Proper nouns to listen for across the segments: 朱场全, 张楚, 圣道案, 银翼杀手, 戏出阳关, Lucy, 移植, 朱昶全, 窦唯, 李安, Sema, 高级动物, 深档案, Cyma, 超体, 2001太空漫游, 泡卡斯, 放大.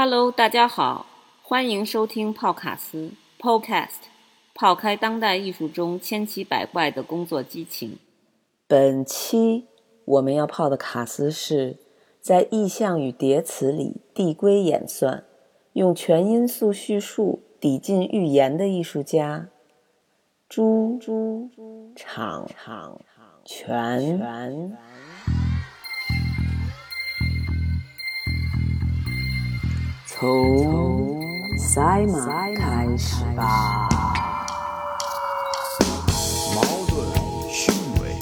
Hello， 大家好，欢迎收听泡卡斯 Podcast， 泡开当代艺术中千奇百怪的工作激情。本期我们要泡的卡斯是在意象与叠词里递归演算，用全因素叙述抵近寓言的艺术家朱场全。从 Cyma 开始吧。矛盾、虚伪、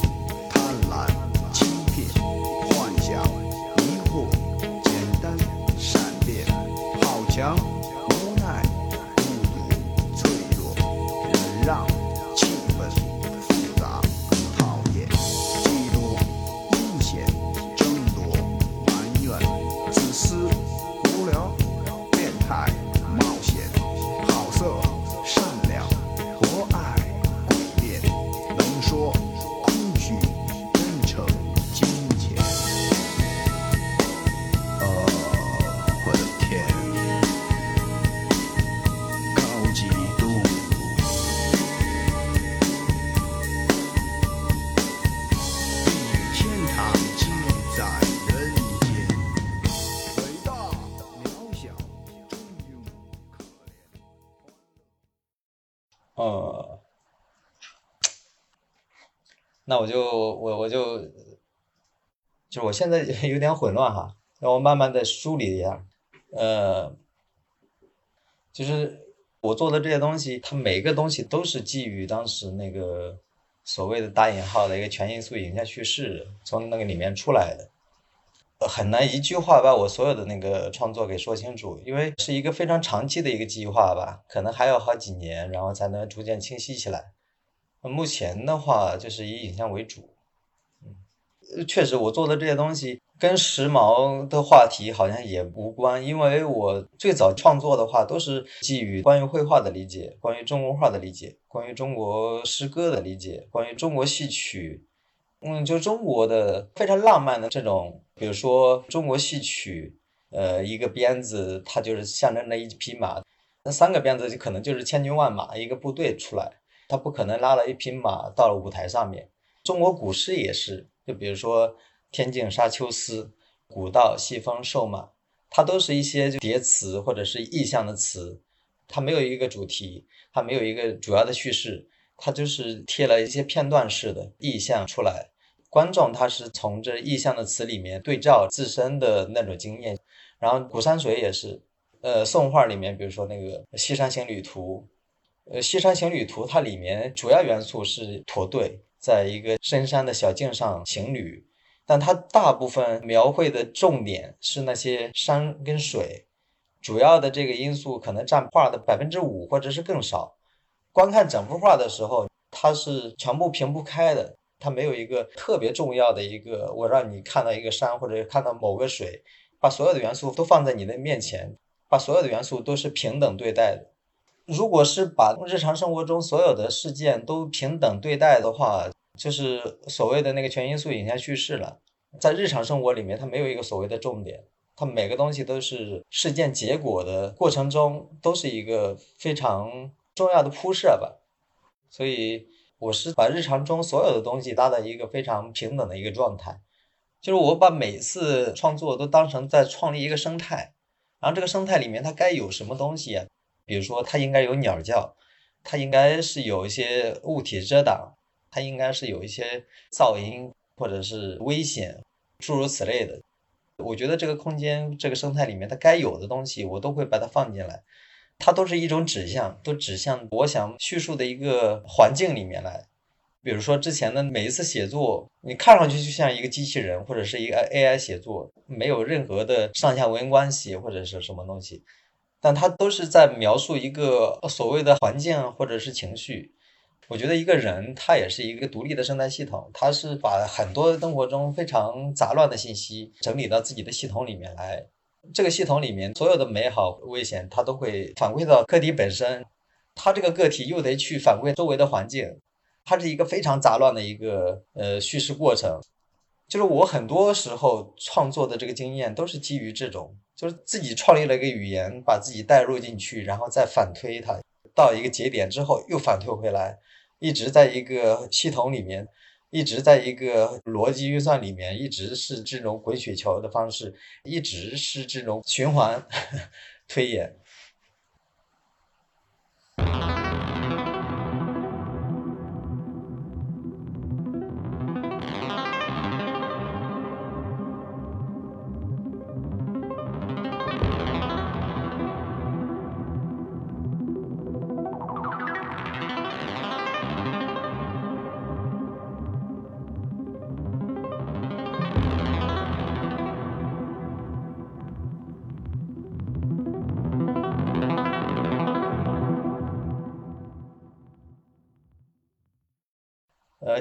贪婪、欺骗、幻想、迷惑、简单、善变、好强、无奈、孤独、脆弱、忍让、气愤、复杂、讨厌、嫉妒、阴险、争夺、埋怨、自私、无聊、爱、冒险、好色、善良、博爱、诡辩、能说、空虚、真诚、金钱。我的天！高级动物，地狱天堂尽在人间，伟大渺小。那我就我现在有点混乱哈，让我慢慢的梳理一下。就是我做的这些东西，它每个东西都是基于当时那个所谓的打引号的一个全因素影像叙事从那个里面出来的。很难一句话把我所有的那个创作给说清楚，因为是一个非常长期的一个计划吧，可能还要好几年，然后才能逐渐清晰起来。目前的话就是以影像为主。确实我做的这些东西跟时髦的话题好像也无关，因为我最早创作的话都是基于关于绘画的理解，关于中国画的理解，关于中国诗歌的理解，关于中国戏曲。就中国的非常浪漫的这种，比如说中国戏曲，一个鞭子它就是象征着一匹马，那三个鞭子就可能就是千军万马一个部队出来，它不可能拉了一匹马到了舞台上面。中国古诗也是，就比如说天净沙秋思、古道西风瘦马，它都是一些叠词或者是意象的词，它没有一个主题，它没有一个主要的叙事，它就是贴了一些片段式的意象出来。观众他是从这意象的词里面对照自身的那种经验。然后古山水也是，宋画里面比如说那个西山行旅图，西山行旅图它里面主要元素是驼队在一个深山的小径上行旅，但它大部分描绘的重点是那些山跟水，主要的这个因素可能占画的 5% 或者是更少。观看整幅画的时候，它是全部屏不开的，它没有一个特别重要的一个我让你看到一个山或者看到某个水，把所有的元素都放在你的面前，把所有的元素都是平等对待的。如果是把日常生活中所有的事件都平等对待的话，就是所谓的那个全因素影像叙事了。在日常生活里面它没有一个所谓的重点，它每个东西都是事件结果的过程中都是一个非常重要的铺设吧，所以我是把日常中所有的东西搭到一个非常平等的一个状态，就是我把每次创作都当成在创立一个生态，然后这个生态里面它该有什么东西啊？比如说它应该有鸟叫，它应该是有一些物体遮挡，它应该是有一些噪音或者是危险，诸如此类的。我觉得这个空间这个生态里面它该有的东西我都会把它放进来，它都是一种指向，都指向我想叙述的一个环境里面来。比如说之前的每一次写作，你看上去就像一个机器人或者是一个 AI 写作，没有任何的上下文关系或者是什么东西，但它都是在描述一个所谓的环境或者是情绪。我觉得一个人他也是一个独立的生态系统，他是把很多生活中非常杂乱的信息整理到自己的系统里面来，这个系统里面所有的美好危险它都会反馈到个体本身，它这个个体又得去反馈周围的环境，它是一个非常杂乱的一个叙事过程。就是我很多时候创作的这个经验都是基于这种就是自己创立了一个语言，把自己带入进去，然后再反推它，到一个节点之后又反推回来，一直在一个系统里面，一直在一个逻辑运算里面，一直是这种滚雪球的方式，一直是这种循环推演。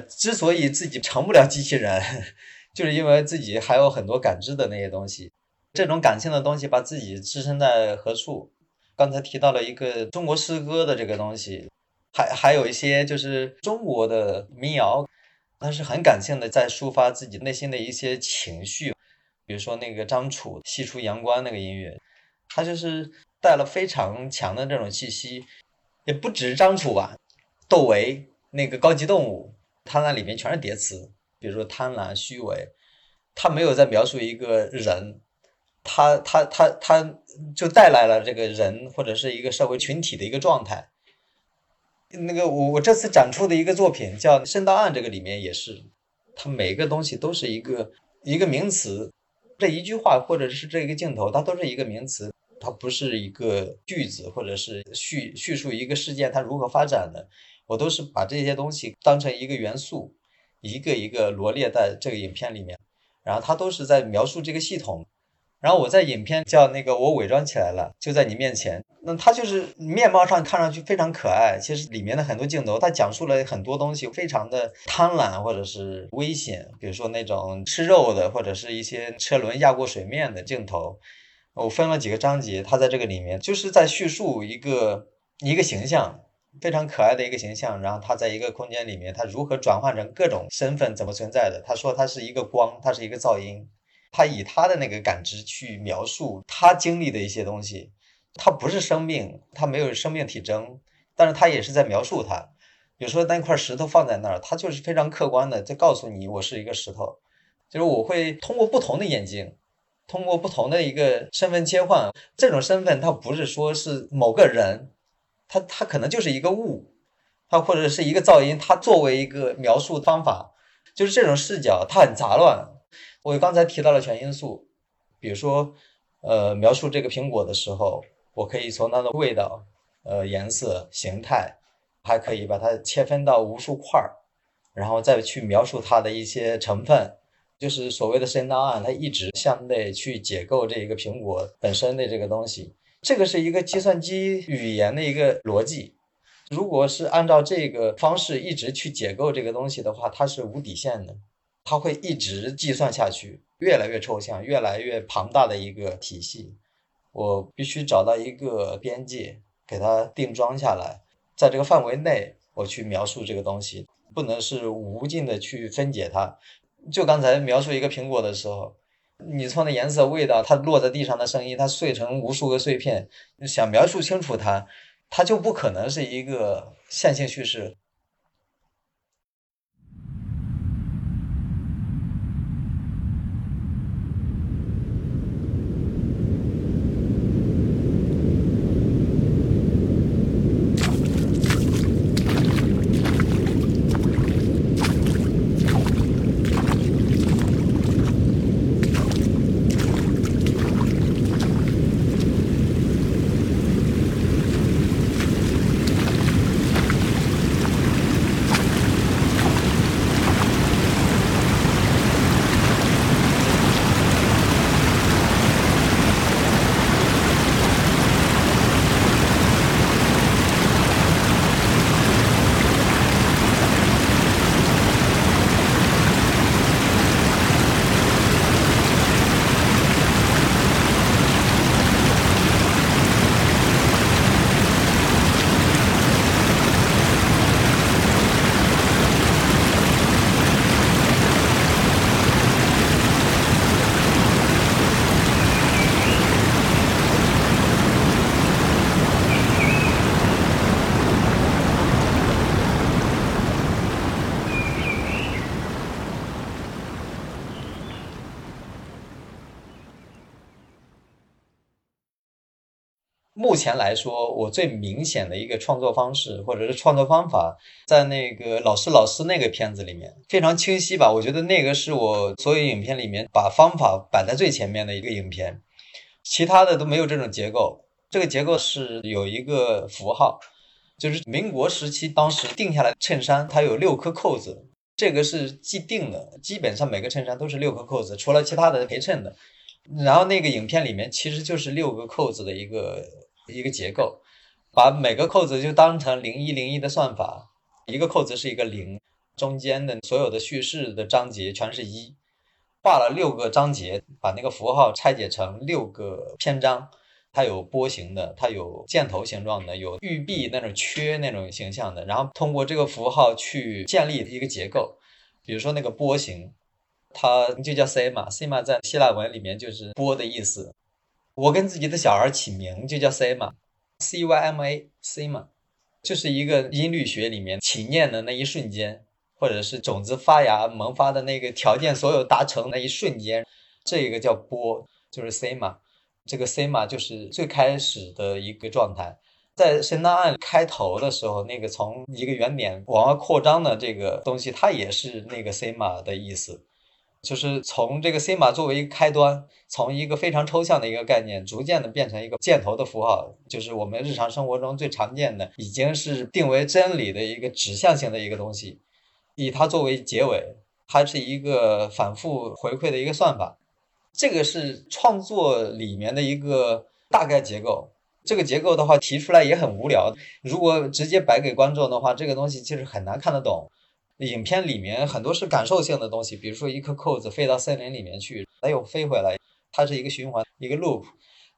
之所以自己成不了机器人，就是因为自己还有很多感知的那些东西，这种感性的东西把自己置身在何处。刚才提到了一个中国诗歌的这个东西，还有一些就是中国的民谣，它是很感性的在抒发自己内心的一些情绪，比如说那个张楚《戏出阳关》那个音乐，它就是带了非常强的这种气息。也不止张楚吧，窦唯那个《高级动物》，贪婪里面全是叠词，比如说贪婪、虚伪，他没有在描述一个人，他就带来了这个人或者是一个社会群体的一个状态。那个我这次展出的一个作品叫《圣道案》，这个里面也是，它每个东西都是一个名词，这一句话或者是这一个镜头，它都是一个名词，它不是一个句子或者是叙述一个事件它如何发展的。我都是把这些东西当成一个元素，一个一个罗列在这个影片里面，然后它都是在描述这个系统。然后我在影片叫那个我伪装起来了，就在你面前，那它就是面貌上看上去非常可爱，其实里面的很多镜头它讲述了很多东西，非常的贪婪或者是危险，比如说那种吃肉的或者是一些车轮压过水面的镜头。我分了几个章节，它在这个里面就是在叙述一个形象，非常可爱的一个形象，然后它在一个空间里面，它如何转换成各种身份，怎么存在的。他说它是一个光，它是一个噪音，他以他的那个感知去描述他经历的一些东西。他不是生命，他没有生命体征，但是他也是在描述它。比如说那块石头放在那儿，他就是非常客观的在告诉你我是一个石头。就是我会通过不同的眼睛，通过不同的一个身份切换，这种身份它不是说是某个人，它可能就是一个物，它或者是一个噪音，它作为一个描述方法，就是这种视角它很杂乱。我刚才提到了全因素，比如说描述这个苹果的时候，我可以从它的味道、颜色、形态，还可以把它切分到无数块，然后再去描述它的一些成分，就是所谓的深档案，它一直向内去解构这个苹果本身的这个东西。这个是一个计算机语言的一个逻辑，如果是按照这个方式一直去解构这个东西的话，它是无底线的，它会一直计算下去，越来越抽象，越来越庞大的一个体系。我必须找到一个边界，给它定装下来，在这个范围内我去描述这个东西，不能是无尽的去分解它。就刚才描述一个苹果的时候，你从那颜色、味道，它落在地上的声音，它碎成无数个碎片，想描述清楚它就不可能是一个线性叙事。目前来说，我最明显的一个创作方式或者是创作方法，在那个老师那个片子里面非常清晰吧。我觉得那个是我所有影片里面把方法摆在最前面的一个影片，其他的都没有这种结构。这个结构是有一个符号，就是民国时期当时定下来的衬衫，它有6颗扣子，这个是既定的，基本上每个衬衫都是6颗扣子，除了其他的陪衬的。然后那个影片里面其实就是6个扣子的一个结构，把每个扣子就当成0101的算法，一个扣子是一个0，中间的所有的叙事的章节全是1，画了6个章节，把那个符号拆解成6个篇章，它有波形的，它有箭头形状的，有玉璧那种缺那种形象的，然后通过这个符号去建立一个结构。比如说那个波形，它就叫 Cyma 在希腊文里面就是波的意思。我跟自己的小孩起名就叫 Sema，就是一个音律学里面起念的那一瞬间，或者是种子发芽萌发的那个条件所有达成那一瞬间，这个叫波，就是 Sema。 这个 Sema 就是最开始的一个状态。在神探案开头的时候，那个从一个原点往外扩张的这个东西，它也是那个 Sema 的意思，就是从这个 Cyma 作为一个开端，从一个非常抽象的一个概念逐渐的变成一个箭头的符号，就是我们日常生活中最常见的已经是定为真理的一个指向性的一个东西，以它作为结尾，它是一个反复回馈的一个算法。这个是创作里面的一个大概结构。这个结构的话提出来也很无聊，如果直接摆给观众的话，这个东西其实很难看得懂。影片里面很多是感受性的东西，比如说1颗扣子飞到森林里面去，它又飞回来，它是一个循环，一个 loop。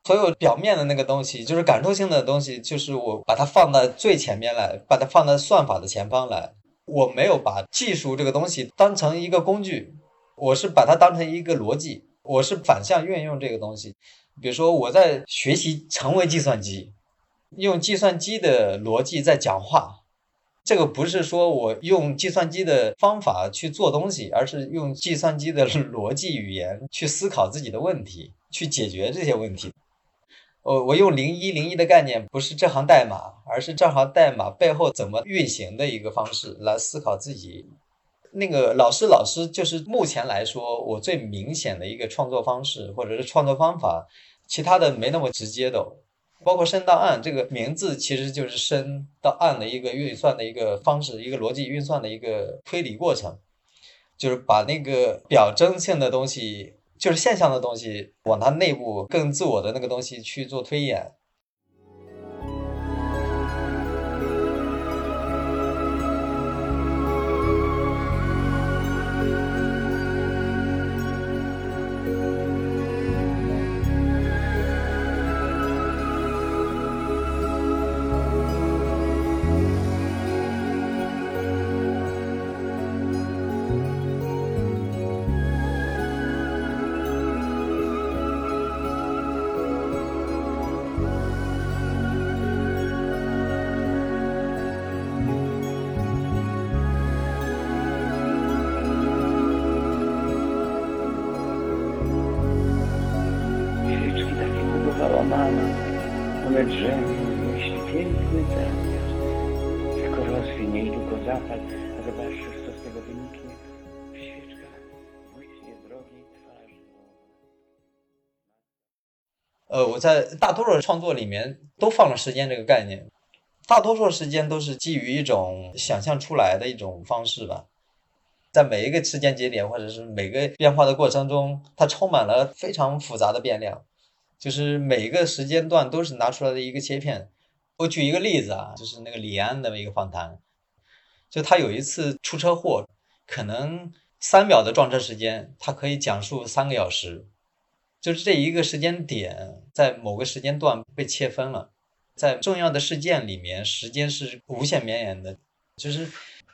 所有表面的那个东西就是感受性的东西，就是我把它放到最前面来，把它放到算法的前方来。我没有把技术这个东西当成一个工具，我是把它当成一个逻辑，我是反向运用这个东西。比如说我在学习成为计算机，用计算机的逻辑在讲话，这个不是说我用计算机的方法去做东西，而是用计算机的逻辑语言去思考自己的问题，去解决这些问题。我用0101的概念不是这行代码，而是这行代码背后怎么运行的一个方式来思考自己。那个老师就是目前来说我最明显的一个创作方式或者是创作方法，其他的没那么直接的。包括深到暗这个名字，其实就是深到暗的一个运算的一个方式，一个逻辑运算的一个推理过程，就是把那个表征性的东西，就是现象的东西，往它内部更自我的那个东西去做推演。我在大多数创作里面都放了时间这个概念，大多数时间都是基于一种想象出来的一种方式吧。在每一个时间节点或者是每个变化的过程中，它充满了非常复杂的变量，就是每一个时间段都是拿出来的一个切片。我举一个例子啊，就是那个李安的一个访谈，就他有一次出车祸，可能3秒的撞车时间，他可以讲述3个小时，就是这一个时间点在某个时间段被切分了。在重要的事件里面，时间是无限绵延的，就是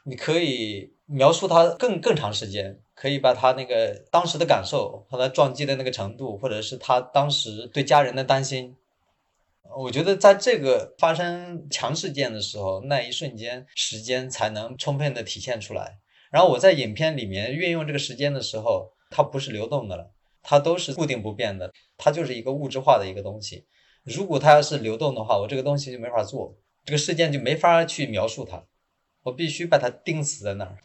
你可以描述它更长时间，可以把它那个当时的感受和它撞击的那个程度，或者是他当时对家人的担心。我觉得在这个发生强事件的时候，那一瞬间时间才能充分的体现出来。然后我在影片里面运用这个时间的时候，它不是流动的了，它都是固定不变的，它就是一个物质化的一个东西。如果它要是流动的话，我这个东西就没法做，这个事件就没法去描述它，我必须把它钉死在那儿，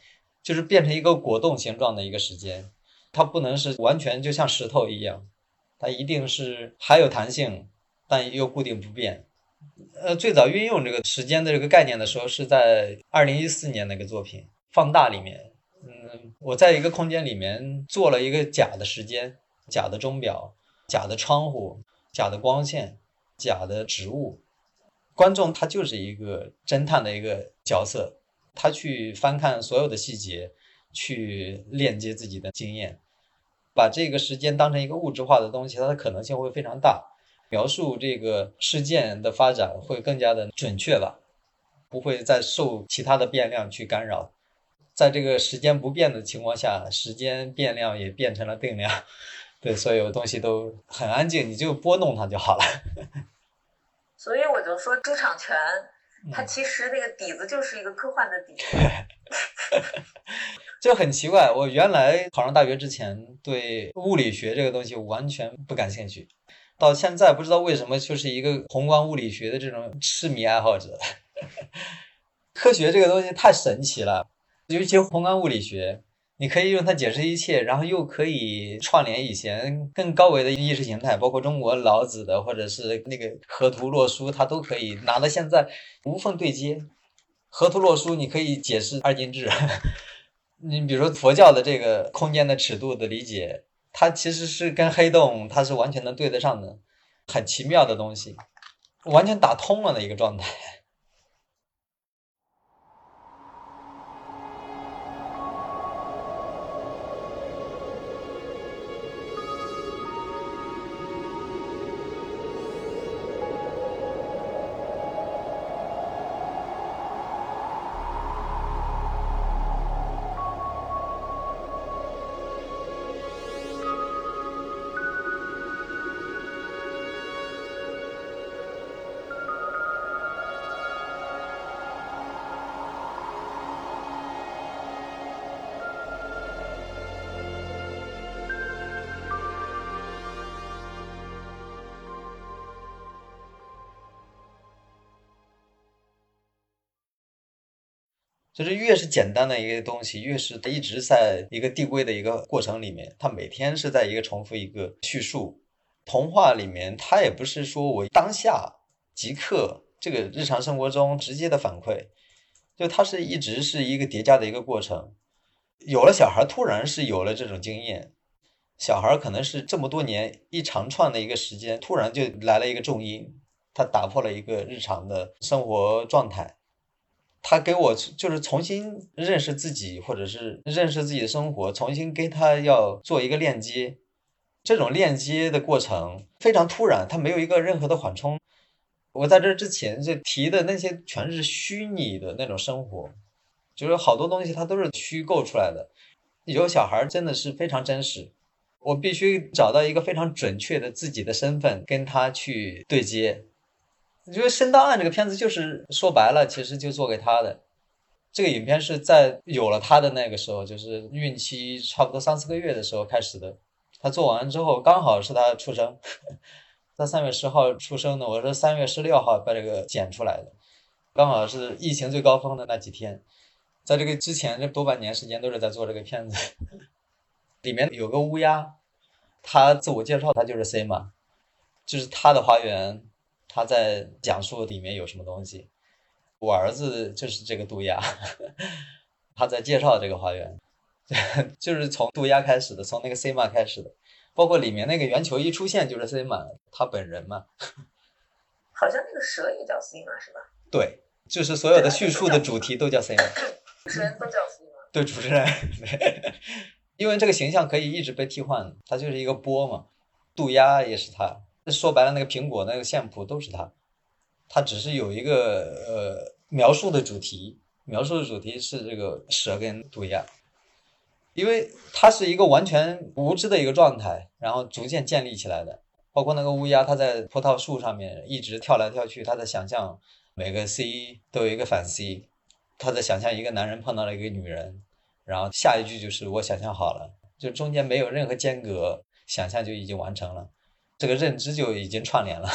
就是变成一个果冻形状的一个时间，它不能是完全就像石头一样，它一定是还有弹性但又固定不变。最早运用这个时间的这个概念的时候是在2014年的一个作品放大里面，我在一个空间里面做了一个假的时间，假的钟表，假的窗户，假的光线，假的植物。观众他就是一个侦探的一个角色，他去翻看所有的细节，去链接自己的经验，把这个时间当成一个物质化的东西，它的可能性会非常大，描述这个事件的发展会更加的准确吧，不会再受其他的变量去干扰。在这个时间不变的情况下，时间变量也变成了定量，对，所有东西都很安静，你就拨弄它就好了。所以我就说朱昶全他其实那个底子就是一个科幻的底子。就很奇怪，我原来考上大学之前对物理学这个东西完全不感兴趣，到现在不知道为什么就是一个宏观物理学的这种痴迷爱好者。科学这个东西太神奇了，尤其宏观物理学，你可以用它解释一切，然后又可以串联以前更高维的意识形态，包括中国老子的或者是那个河图洛书，它都可以拿到现在无缝对接。河图洛书你可以解释二进制，你比如说佛教的这个空间的尺度的理解，它其实是跟黑洞它是完全能对得上的，很奇妙的东西，完全打通了的一个状态。就是越是简单的一个东西，越是一直在一个递归的一个过程里面，它每天是在一个重复一个叙述。童话里面它也不是说我当下即刻这个日常生活中直接的反馈，就它是一直是一个叠加的一个过程。有了小孩突然是有了这种经验，小孩可能是这么多年一长串的一个时间突然就来了一个重音，它打破了一个日常的生活状态，他给我就是重新认识自己，或者是认识自己的生活，重新跟他要做一个链接。这种链接的过程非常突然，他没有一个任何的缓冲。我在这之前就提的那些全是虚拟的那种生活，就是好多东西它都是虚构出来的。有小孩真的是非常真实，我必须找到一个非常准确的自己的身份跟他去对接。我觉得《深档案》这个片子就是说白了其实就做给他的，这个影片是在有了他的那个时候，就是孕期差不多3-4个月的时候开始的，他做完之后刚好是他出生，他3月10号出生的，我是3月16号把这个剪出来的，刚好是疫情最高峰的那几天，在这个之前这多半年时间都是在做这个片子。里面有个乌鸦，他自我介绍他就是 Cyma， 就是他的花园，他在讲述里面有什么东西。我儿子就是这个渡鸦，他在介绍这个花园，就是从渡鸦开始的，从那个 Sema 开始的，包括里面那个圆球一出现就是 Sema 他本人嘛。好像那个蛇也叫 Sema 是吧？对，就是所有的叙述的主题都叫 Sema， 主持人都叫 Sema， 对，主持人，因为这个形象可以一直被替换，他就是一个波嘛，渡鸦也是他。说白了那个苹果那个线谱都是他只是有一个描述的主题是这个蛇跟渡鸦，因为它是一个完全无知的一个状态，然后逐渐建立起来的。包括那个乌鸦，它在葡萄树上面一直跳来跳去，它在想象每个 C 都有一个反 C， 它在想象一个男人碰到了一个女人，然后下一句就是我想象好了，就中间没有任何间隔，想象就已经完成了，这个认知就已经串联了。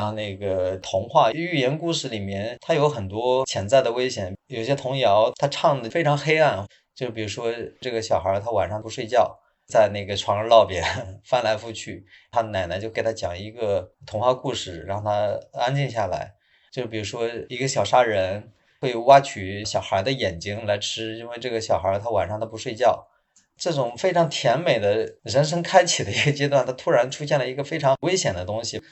然后那个童话寓言故事里面它有很多潜在的危险，有些童谣它唱的非常黑暗，就比如说这个小孩他晚上不睡觉，在那个床上烙别翻来覆去，他奶奶就给他讲一个童话故事让他安静下来，就比如说一个小杀人会挖取小孩的眼睛来吃，因为这个小孩他晚上他不睡觉，这种非常甜美的人生开启的一个阶段，他突然出现了一个非常危险的东西。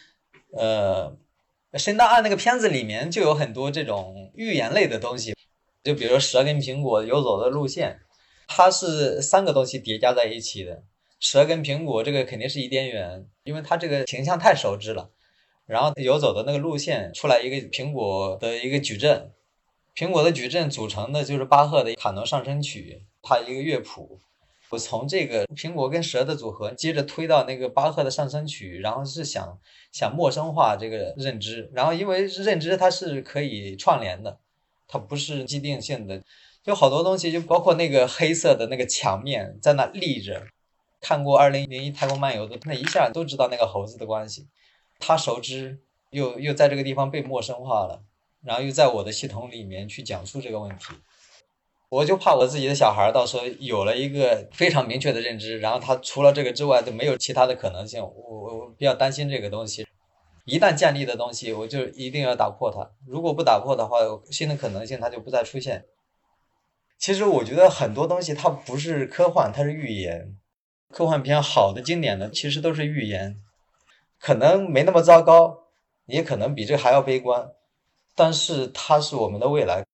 神探案那个片子里面就有很多这种寓言类的东西，就比如说蛇跟苹果游走的路线，它是三个东西叠加在一起的，蛇跟苹果这个肯定是伊甸园，因为它这个形象太熟知了，然后游走的那个路线出来一个苹果的一个矩阵，苹果的矩阵组成的就是巴赫的卡农上升曲，它一个乐谱，我从这个苹果跟蛇的组合接着推到那个巴赫的上升曲，然后是想陌生化这个认知，然后因为认知它是可以串联的，它不是既定性的，就好多东西，就包括那个黑色的那个墙面在那立着，看过2001太空漫游的那一下都知道那个猴子的关系，它熟知又在这个地方被陌生化了，然后又在我的系统里面去讲述这个问题。我就怕我自己的小孩到时候有了一个非常明确的认知，然后他除了这个之外就没有其他的可能性，我比较担心这个东西。一旦建立的东西我就一定要打破它，如果不打破的话，新的可能性它就不再出现。其实我觉得很多东西它不是科幻，它是寓言，科幻片好的经典的其实都是寓言，可能没那么糟糕，也可能比这还要悲观，但是它是我们的未来。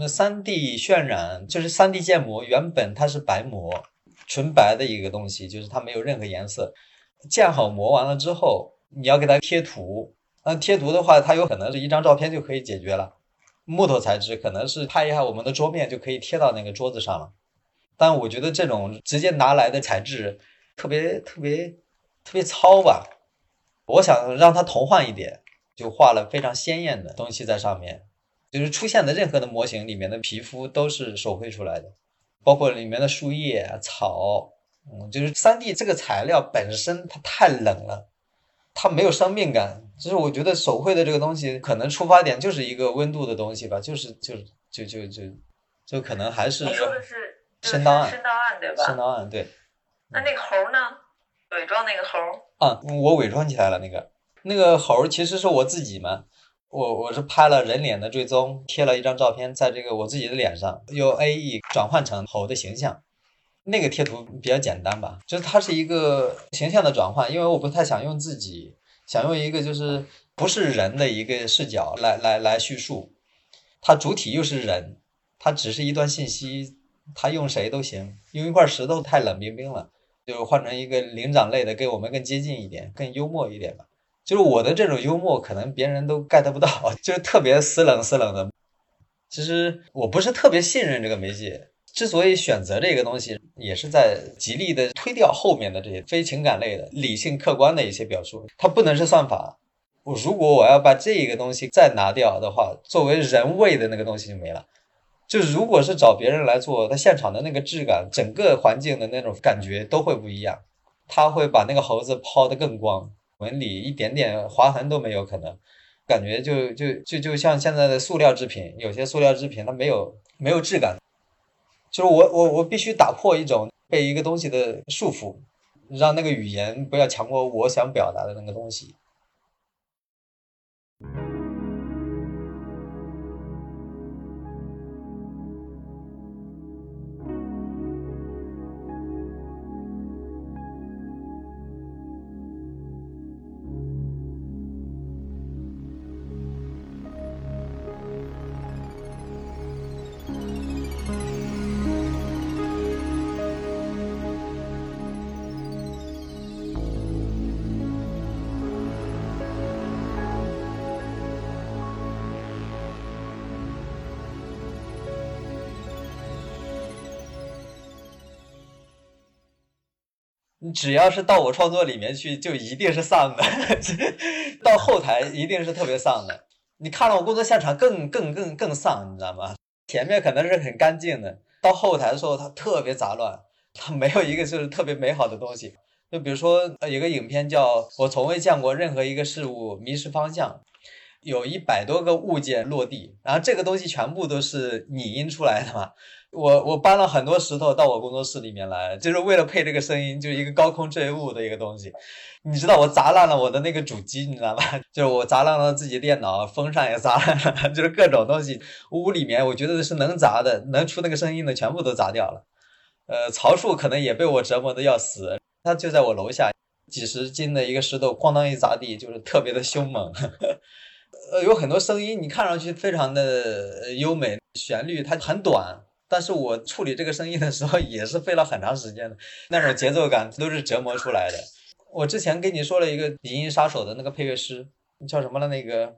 那 3D 渲染就是 3D 建模，原本它是白模，纯白的一个东西，就是它没有任何颜色，建好模完了之后你要给它贴图，那贴图的话它有可能是一张照片就可以解决了，木头材质可能是拍一下我们的桌面就可以贴到那个桌子上了，但我觉得这种直接拿来的材质特别糙吧，我想让它童话一点，就画了非常鲜艳的东西在上面，就是出现的任何的模型里面的皮肤都是手绘出来的，包括里面的树叶草就是 3D 这个材料本身它太冷了，它没有生命感，就是我觉得手绘的这个东西可能出发点就是一个温度的东西吧，就可能还是你说的是神探案，对吧？神探案，对。那个猴呢？伪装那个猴啊，我伪装起来了，那个猴其实是我自己嘛，我是拍了人脸的追踪，贴了一张照片在这个我自己的脸上，由 AE 转换成猴的形象，那个贴图比较简单吧，就是它是一个形象的转换，因为我不太想用自己，想用一个就是不是人的一个视角来叙述，它主体又是人，它只是一段信息，它用谁都行，用一块石头太冷冰冰了，就换成一个灵长类的跟我们更接近一点，更幽默一点吧。就是我的这种幽默可能别人都 get 不到，就是特别死冷的。其实我不是特别信任这个媒介，之所以选择这个东西也是在极力的推掉后面的这些非情感类的理性客观的一些表述，它不能是算法。如果我要把这个东西再拿掉的话，作为人味的那个东西就没了，就如果是找别人来做，它现场的那个质感，整个环境的那种感觉都会不一样，它会把那个猴子抛得更光，纹理一点点划痕都没有，可能感觉就像现在的塑料制品，有些塑料制品它没有质感，就是我必须打破一种被一个东西的束缚，让那个语言不要强过我想表达的那个东西。只要是到我创作里面去就一定是丧的到后台一定是特别丧的，你看了我工作现场更丧，你知道吗？前面可能是很干净的，到后台的时候它特别杂乱，它没有一个就是特别美好的东西。就比如说有个影片叫我从未见过任何一个事物迷失方向，有100多个物件落地，然后这个东西全部都是拟音出来的嘛。我搬了很多石头到我工作室里面来，就是为了配这个声音，就是一个高空坠物的一个东西。你知道我砸烂了我的那个主机，你知道吧？就是我砸烂了自己电脑，风扇也砸烂了，就是各种东西。屋里面我觉得是能砸的，能出那个声音的全部都砸掉了。曹树可能也被我折磨的要死，他就在我楼下，几十斤的一个石头哐当一砸地，就是特别的凶猛。有很多声音你看上去非常的优美，旋律它很短，但是我处理这个声音的时候也是费了很长时间的，那种节奏感都是折磨出来的。我之前跟你说了一个银翼杀手的那个配乐师叫什么了，那个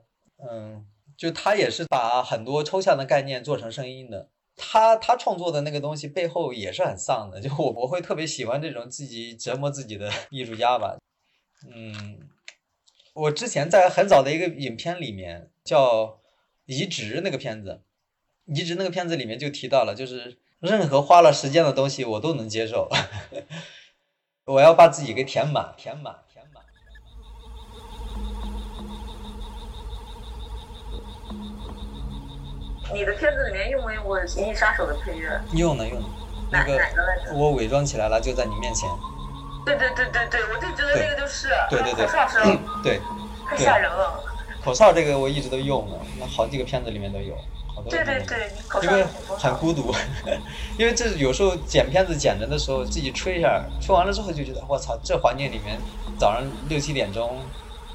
就他也是把很多抽象的概念做成声音的，他创作的那个东西背后也是很丧的。就我会特别喜欢这种自己折磨自己的艺术家吧。我之前在很早的一个影片里面叫《移植》那个片子，《移植》那个片子里面就提到了，就是任何花了时间的东西我都能接受我要把自己给填满。你的片子里面用没用过《银翼杀手》的配乐？用了那个我伪装起来了，就在你面前。对，我就觉得这个就是对口哨声，对，太吓人了。口哨这个我一直都用了，那好几个片子里面都有，好多。对，口哨因为很孤独，因为这有时候剪片子剪着的时候自己吹一下，吹完了之后就觉得我操，这环境里面早上6、7点钟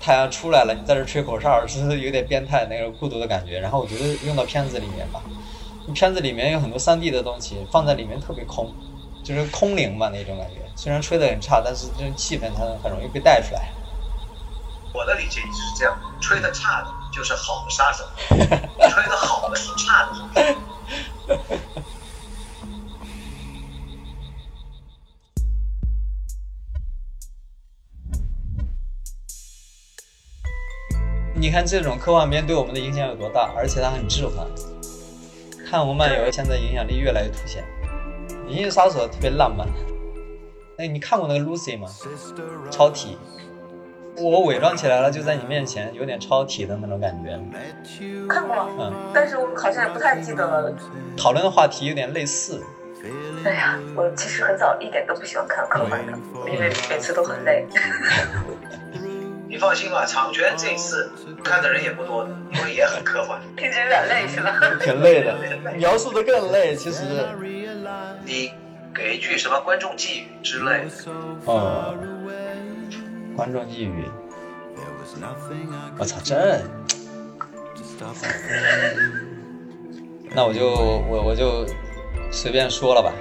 太阳出来了，你在这吹口哨，真是有点变态那种孤独的感觉。然后我觉得用到片子里面吧，片子里面有很多3D 的东西放在里面特别空。就是空灵吧那种感觉，虽然吹得很差，但是这种气氛它很容易被带出来。我的理解一直是这样，吹得差的就是好的杀手，吹得好的是差的。你看这种科幻片对我们的影响有多大，而且它很置换。看无漫游现在影响力越来越凸显。银翼杀手特别浪漫。哎，你看过那个 Lucy 吗？超体，我伪装起来了就在你面前，有点超体的那种感觉。看过，但是我好像也不太记得了。讨论的话题有点类似。哎呀，我其实很早一点都不喜欢看科幻的，因为每次都很累。你放心吧，场权这次看的人也不多的，因为也很科幻。听着有点累是吧？挺累的，描述的更累，其实。你给一句什么观众寄语之类的？观众寄语，我操，真！那我就随便说了吧。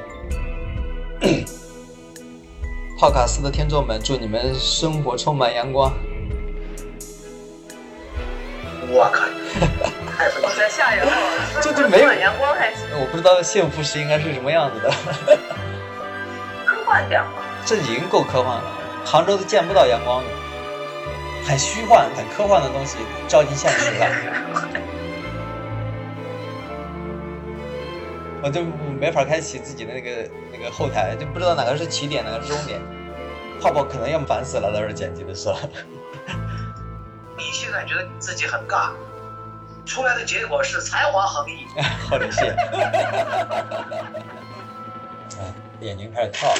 泡卡斯的听众们，祝你们生活充满阳光。我靠！我在吓人了，这没有阳光还行。我不知道幸福是应该是什么样子的。科幻点吗？这已经够科幻了，杭州都见不到阳光了，很虚幻、很科幻的东西照进现实了，我就没法开启自己的那个后台，就不知道哪个是起点，哪个是终点。泡泡可能要烦死了，到时候剪辑的时候。你现在觉得自己很尬，出来的结果是才华横溢。好冷血，眼睛开始套。